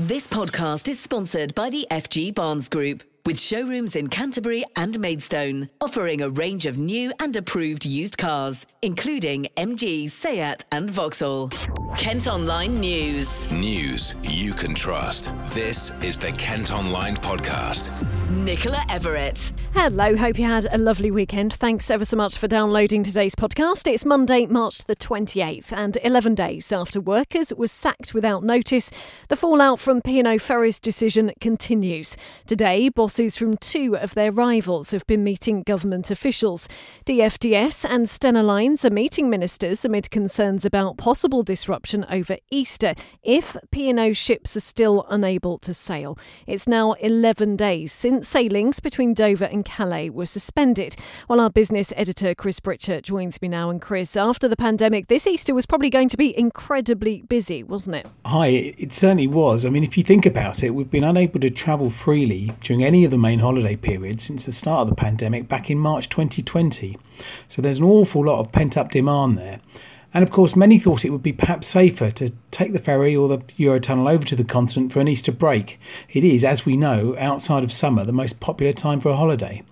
This podcast is sponsored by the FG Barnes Group, with showrooms in Canterbury and Maidstone, offering a range of new and approved used cars, including MG, Seat and Vauxhall. Kent Online News. News you can trust. This is the Kent Online Podcast. Nicola Everett. Hello, hope you had a lovely weekend. Thanks ever so much for downloading today's podcast. It's Monday, March the 28th, and 11 days after Workers was sacked without notice, the fallout from P&O Ferries' decision continues. Today, bosses from two of their rivals have been meeting government officials. DFDS and Stena Lines are meeting ministers amid concerns about possible disruption over Easter if P&O ships are still unable to sail. It's now 11 days since sailings between Dover and Calais were suspended. Well, our business editor Chris Britchard joins me now. And Chris, after the pandemic, this Easter was probably going to be incredibly busy, wasn't it? Hi, it certainly was. I mean, if you think about it, we've been unable to travel freely during any of the main holiday periods since the start of the pandemic back in March 2020. So there's an awful lot of pent-up demand there. And of course, many thought it would be perhaps safer to take the ferry or the Eurotunnel over to the continent for an Easter break. It is, as we know, outside of summer, the most popular time for a holiday.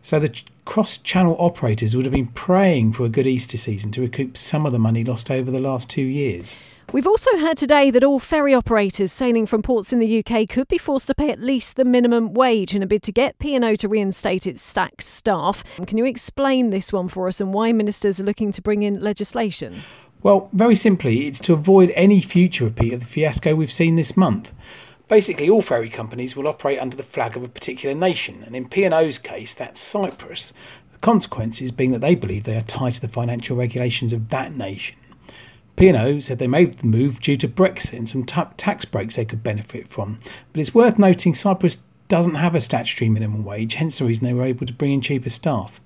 So the cross-channel operators would have been praying for a good Easter season to recoup some of the money lost over the last 2 years. We've also heard today that all ferry operators sailing from ports in the UK could be forced to pay at least the minimum wage in a bid to get P&O to reinstate its sacked staff. Can you explain this one for us and why ministers are looking to bring in legislation? Well, very simply, it's to avoid any future repeat of the fiasco we've seen this month. Basically, all ferry companies will operate under the flag of a particular nation, and in P&O's case, that's Cyprus. The consequences being that they believe they are tied to the financial regulations of that nation. P&O said they made the move due to Brexit and some tax breaks they could benefit from. But it's worth noting Cyprus doesn't have a statutory minimum wage, hence the reason they were able to bring in cheaper staff.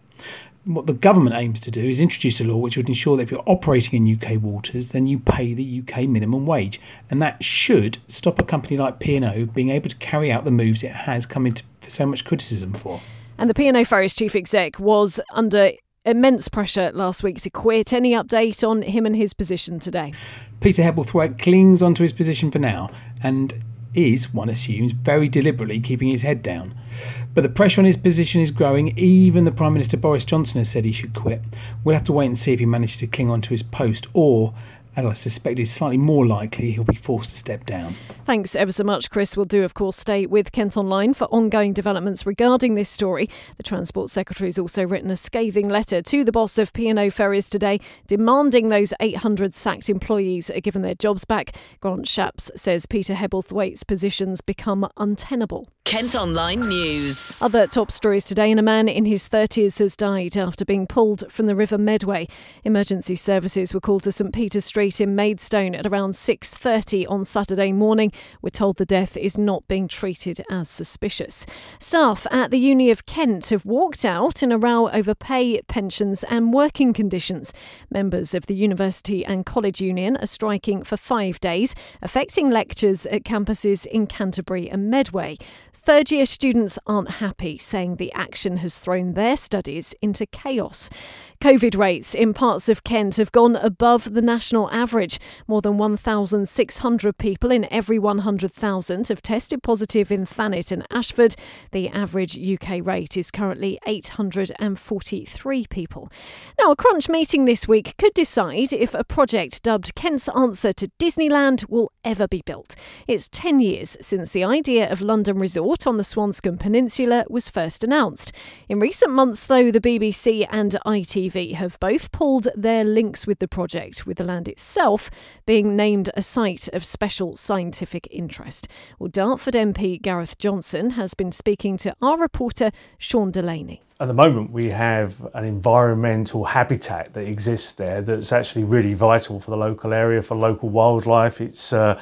What the government aims to do is introduce a law which would ensure that if you're operating in UK waters, then you pay the UK minimum wage. And that should stop a company like P&O being able to carry out the moves it has come into so much criticism for. And the P&O Ferries chief exec was under immense pressure last week to quit. Any update on him and his position today? Peter Hebblethwaite clings onto his position for now and is, one assumes, very deliberately keeping his head down. But the pressure on his position is growing. Even the Prime Minister Boris Johnson has said he should quit. We'll have to wait and see if he manages to cling onto his post or, as I suspect is slightly more likely, he'll be forced to step down. Thanks ever so much, Chris. We'll do, of course, stay with Kent Online for ongoing developments regarding this story. The Transport Secretary has also written a scathing letter to the boss of P&O Ferries today, demanding those 800 sacked employees are given their jobs back. Grant Shapps says Peter Hebblethwaite's positions become untenable. Kent Online News. Other top stories today, and a man in his 30s has died after being pulled from the River Medway. Emergency services were called to St Peter's Street in Maidstone at around 6:30 on Saturday morning. We're told the death is not being treated as suspicious. Staff at the Uni of Kent have walked out in a row over pay, pensions and working conditions. Members of the University and College Union are striking for 5 days, affecting lectures at campuses in Canterbury and Medway. Third-year students aren't happy, saying the action has thrown their studies into chaos. COVID rates in parts of Kent have gone above the national average. More than 1,600 people in every 100,000 have tested positive in Thanet and Ashford. The average UK rate is currently 843 people. Now, a crunch meeting this week could decide if a project dubbed Kent's Answer to Disneyland will ever be built. It's 10 years since the idea of London Resort on the Swanscombe Peninsula was first announced. In recent months, though, the BBC and ITV have both pulled their links with the project, with the land itself being named a site of special scientific interest. Well, Dartford MP Gareth Johnson has been speaking to our reporter Sean Delaney. At the moment, we have an environmental habitat that exists there that's actually really vital for the local area, for local wildlife. It's a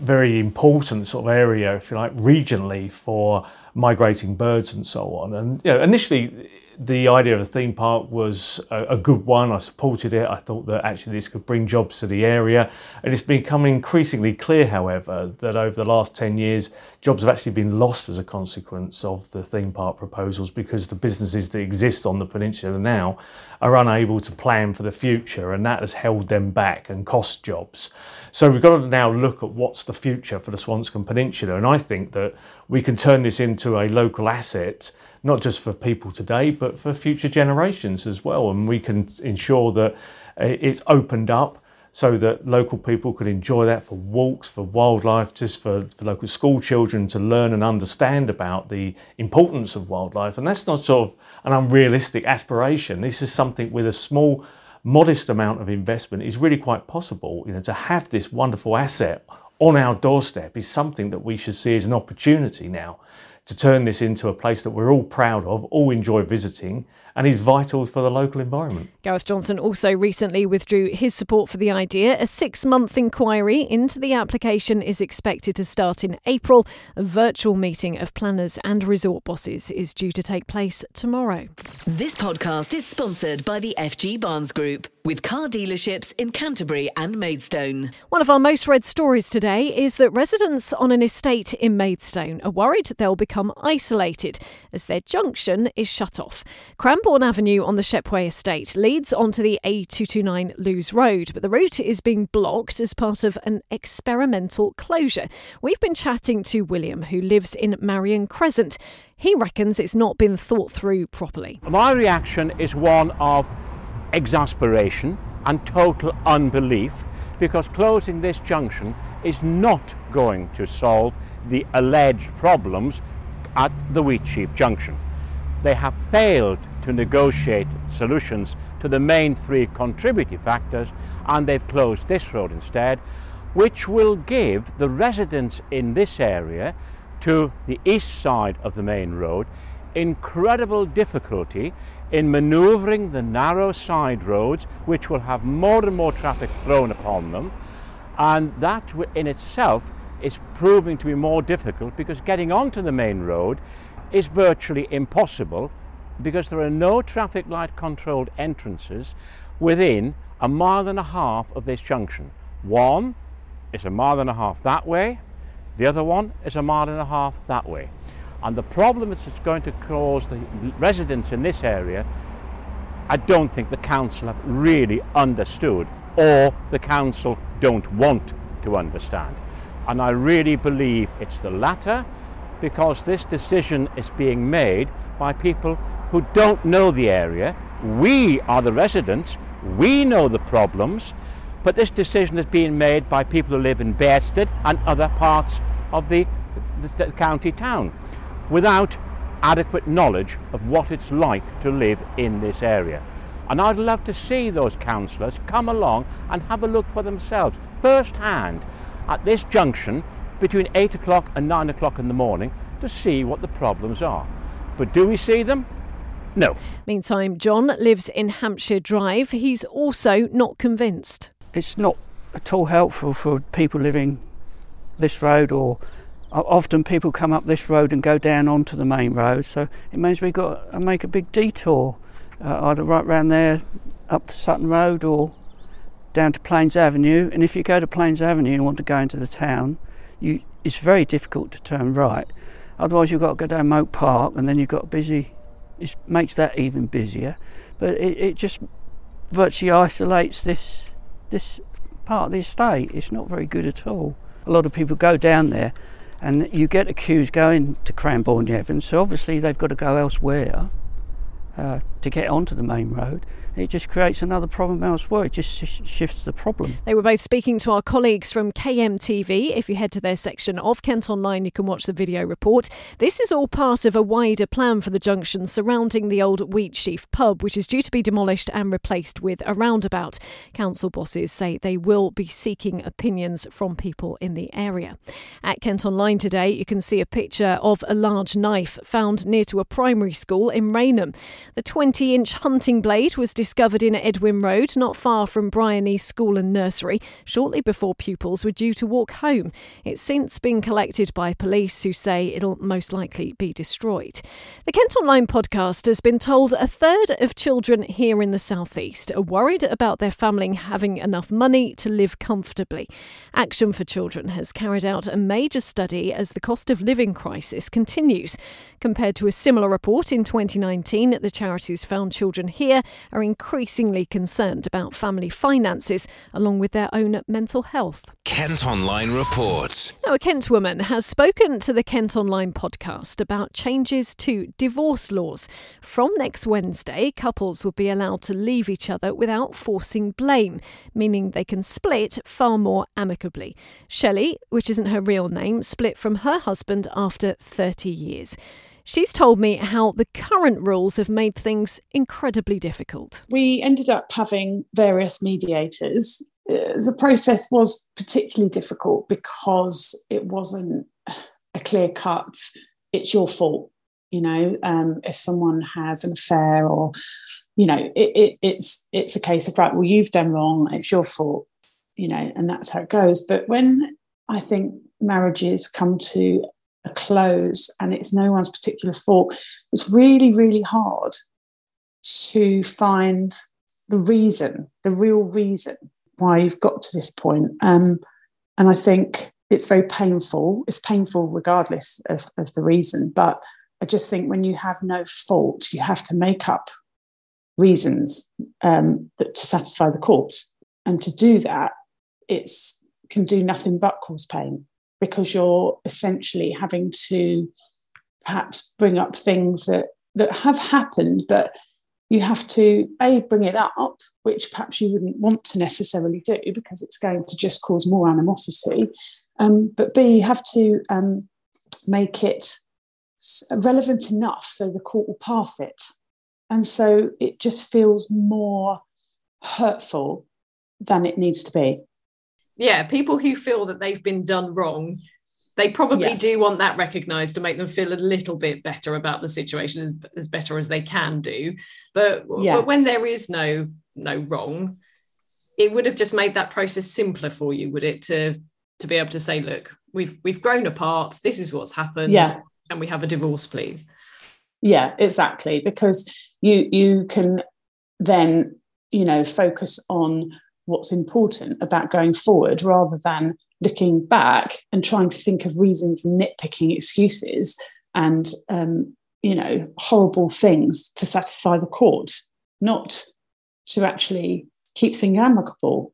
very important sort of area, if you like, regionally for migrating birds and so on. And you know, initially the idea of a theme park was a good one. I supported it. I thought that actually this could bring jobs to the area. And it's become increasingly clear, however, that over the last 10 years, jobs have actually been lost as a consequence of the theme park proposals, because the businesses that exist on the peninsula now are unable to plan for the future, and that has held them back and cost jobs. So we've got to now look at what's the future for the Swanscombe Peninsula. And I think that we can turn this into a local asset, not just for people today, but for future generations as well. And we can ensure that it's opened up so that local people could enjoy that for walks, for wildlife, just for local school children to learn and understand about the importance of wildlife. And that's not sort of an unrealistic aspiration. This is something with a small, modest amount of investment is really quite possible. You know, to have this wonderful asset on our doorstep is something that we should see as an opportunity now, to turn this into a place that we're all proud of, all enjoy visiting, and is vital for the local environment. Gareth Johnson also recently withdrew his support for the idea. A 6-month inquiry into the application is expected to start in April. A virtual meeting of planners and resort bosses is due to take place tomorrow. This podcast is sponsored by the FG Barnes Group, with car dealerships in Canterbury and Maidstone. One of our most read stories today is that residents on an estate in Maidstone are worried they'll become isolated as their junction is shut off. Cranbourne Avenue on the Shepway estate leads onto the A229 Lewes Road, but the route is being blocked as part of an experimental closure. We've been chatting to William, who lives in Marion Crescent. He reckons it's not been thought through properly. My reaction is one of exasperation and total unbelief, because closing this junction is not going to solve the alleged problems at the Wheat Sheaf junction. They have failed to negotiate solutions to the main three contributing factors, and they've closed this road instead, which will give the residents in this area to the east side of the main road incredible difficulty in manoeuvring the narrow side roads, which will have more and more traffic thrown upon them, and that in itself is proving to be more difficult, because getting onto the main road is virtually impossible, because there are no traffic light controlled entrances within 1.5 miles of this junction. One is 1.5 miles that way, the other one is 1.5 miles that way. And the problem is it's going to cause the residents in this area, I don't think the council have really understood, or the council don't want to understand. And I really believe it's the latter, because this decision is being made by people who don't know the area. We are the residents, we know the problems, but this decision is being made by people who live in Bearsted and other parts of the county town, without adequate knowledge of what it's like to live in this area. And I'd love to see those councillors come along and have a look for themselves, first hand, at this junction between 8 o'clock and 9 o'clock in the morning, to see what the problems are. But do we see them? No. Meantime, John lives in Hampshire Drive. He's also not convinced. It's not at all helpful for people living this road, or often people come up this road and go down onto the main road, so it means we've got to make a big detour, either right round there up to Sutton Road or down to Plains Avenue. And if you go to Plains Avenue and want to go into the town, it's very difficult to turn right. Otherwise you've got to go down Moat Park, and then you've got busy. It makes that even busier. But it just virtually isolates this part of the estate. It's not very good at all. A lot of people go down there, and you get the queues going to Cranbourne Devon, so obviously they've got to go elsewhere to get onto the main road. It just creates another problem elsewhere. It just shifts the problem. They were both speaking to our colleagues from KMTV. If you head to their section of Kent Online, you can watch the video report. This is all part of a wider plan for the junction surrounding the old Wheat Sheaf pub, which is due to be demolished and replaced with a roundabout. Council bosses say they will be seeking opinions from people in the area. At Kent Online today, you can see a picture of a large knife found near to a primary school in Raynham. The 20 20-inch hunting blade was discovered in Edwin Road, not far from Bryony School and Nursery, shortly before pupils were due to walk home. It's since been collected by police, who say it'll most likely be destroyed. The Kent Online podcast has been told a third of children here in the southeast are worried about their family having enough money to live comfortably. Action for Children has carried out a major study as the cost of living crisis continues. Compared to a similar report in 2019, the charities found children here are increasingly concerned about family finances, along with their own mental health. Kent Online reports. Now, a Kent woman has spoken to the Kent Online podcast about changes to divorce laws. From next Wednesday, couples will be allowed to leave each other without forcing blame, meaning they can split far more amicably. Shelley, which isn't her real name, split from her husband after 30 years. She's told me how the current rules have made things incredibly difficult. We ended up having various mediators. The process was particularly difficult because it wasn't a clear-cut, it's your fault, you know, if someone has an affair or, you know, it's a case of, right, well, you've done wrong, it's your fault, you know, and that's how it goes. But when I think marriages come to a close and it's no one's particular fault, it's really, really hard to find the reason, the real reason why you've got to this point. And I think it's very painful. It's painful regardless of the reason. But I just think when you have no fault, you have to make up reasons to satisfy the court. And to do that, can do nothing but cause pain, because you're essentially having to perhaps bring up things that have happened, but you have to, A, bring it up, which perhaps you wouldn't want to necessarily do because it's going to just cause more animosity, but B, you have to make it relevant enough so the court will pass it. And so it just feels more hurtful than it needs to be. Yeah, people who feel that they've been done wrong, they probably do want that recognised to make them feel a little bit better about the situation, as better as they can do. But when there is no wrong, it would have just made that process simpler for you, would it? To be able to say, look, we've grown apart. This is what's happened. Yeah. And we have a divorce, please. Yeah, exactly. Because you can then, you know, focus on what's important about going forward rather than looking back and trying to think of reasons, nitpicking excuses and, you know, horrible things to satisfy the court, not to actually keep things amicable.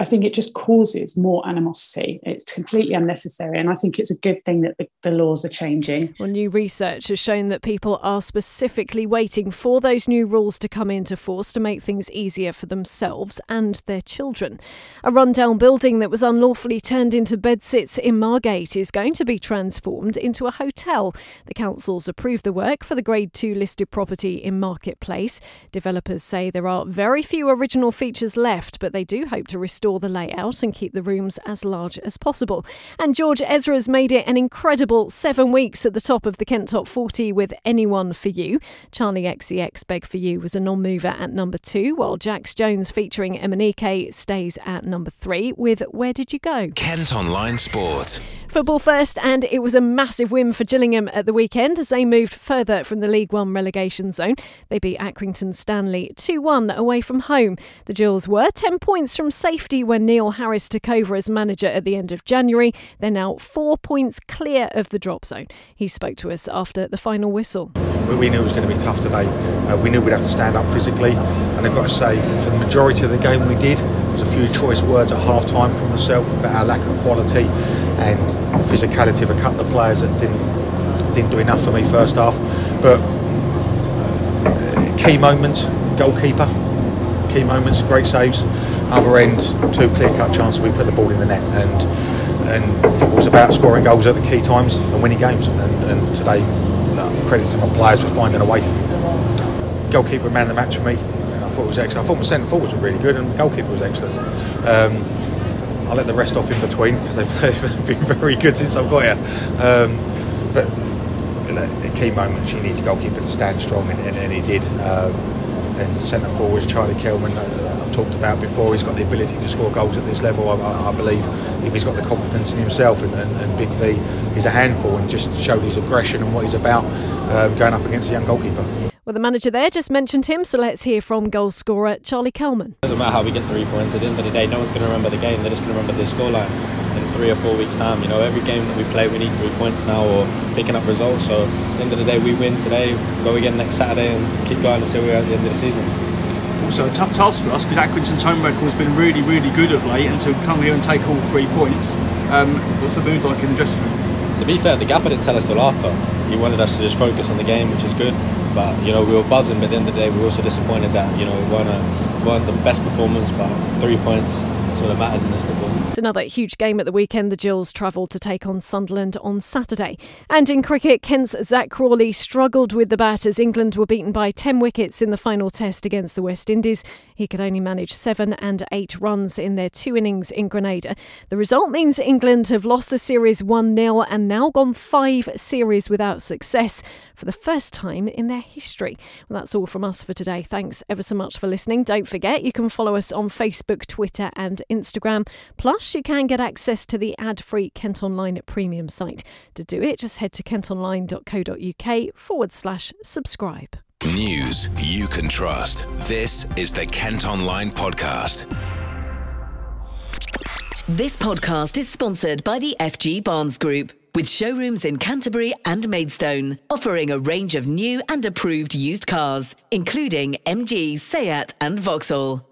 I think it just causes more animosity. It's completely unnecessary, and I think it's a good thing that the laws are changing. Well, new research has shown that people are specifically waiting for those new rules to come into force to make things easier for themselves and their children. A rundown building that was unlawfully turned into bedsits in Margate is going to be transformed into a hotel. The council's approved the work for the Grade 2 listed property in Marketplace. Developers say there are very few original features left, but they do hope to restore the layout and keep the rooms as large as possible. And George Ezra's made it an incredible 7 weeks at the top of the Kent Top 40 with Anyone For You. Charlie XCX Beg For You was a non-mover at number 2, while Jax Jones featuring MNEK stays at number 3 with Where Did You Go? Kent Online Sport. Football first, and it was a massive win for Gillingham at the weekend as they moved further from the League One relegation zone. They beat Accrington Stanley 2-1 away from home. The Gills were 10 points from safety when Neil Harris took over as manager at the end of January. They're now 4 points clear of the drop zone. He spoke to us after the final whistle. We knew it was going to be tough today. We knew we'd have to stand up physically, and I've got to say, for the majority of the game we did. There was a few choice words at half time from myself about our lack of quality and the physicality of a couple of players that didn't do enough for me first half. But key moments, goalkeeper, key moments, great saves. Other end, 2 clear-cut chances, we put the ball in the net, and football's about scoring goals at the key times and winning games, and today, credit to my players for finding a way. Goalkeeper man of the match for me, and I thought it was excellent. I thought my centre forwards were really good and the goalkeeper was excellent. I'll let the rest off in between because they've been very good since I've got here, but But at key moments, you need the goalkeeper to stand strong, and he did. And centre forwards, Charlie Kelman, I've talked about before. He's got the ability to score goals at this level, I believe, if he's got the confidence in himself. And Big V, he's a handful, and just showed his aggression and what he's about going up against the young goalkeeper. Well, the manager there just mentioned him, so let's hear from goal scorer Charlie Kelman. It doesn't matter how we get 3 points. At the end of the day, no one's going to remember the game. They're just going to remember the scoreline in 3 or 4 weeks' time. You know, every game that we play, we need 3 points now or picking up results. So at the end of the day, we win today, go again next Saturday and keep going until we're at the end of the season. Also a tough task for us because Accrington's home record has been really, really good of late, and to come here and take all 3 points, what's the mood like in the dressing room? To be fair, the gaffer didn't tell us till after. He wanted us to just focus on the game, which is good. But, you know, we were buzzing, but at the end of the day, we were also disappointed that, you know, it weren't the best performance, but 3 points, that's all that matters in this football. It's another huge game at the weekend. The Gills travel to take on Sunderland on Saturday. And in cricket, Kent's Zach Crawley struggled with the bat as England were beaten by 10 wickets in the final test against the West Indies. He could only manage 7 and 8 runs in their 2 innings in Grenada. The result means England have lost the series 1-0 and now gone 5 series without success for the first time in their history. Well, that's all from us for today. Thanks ever so much for listening. Don't forget, you can follow us on Facebook, Twitter and Instagram. Plus, you can get access to the ad-free Kent Online premium site. To do it, just head to kentonline.co.uk/subscribe. News you can trust. This is the Kent Online podcast. This podcast is sponsored by the FG Barnes Group, with showrooms in Canterbury and Maidstone, offering a range of new and approved used cars, including MG, Seat and Vauxhall.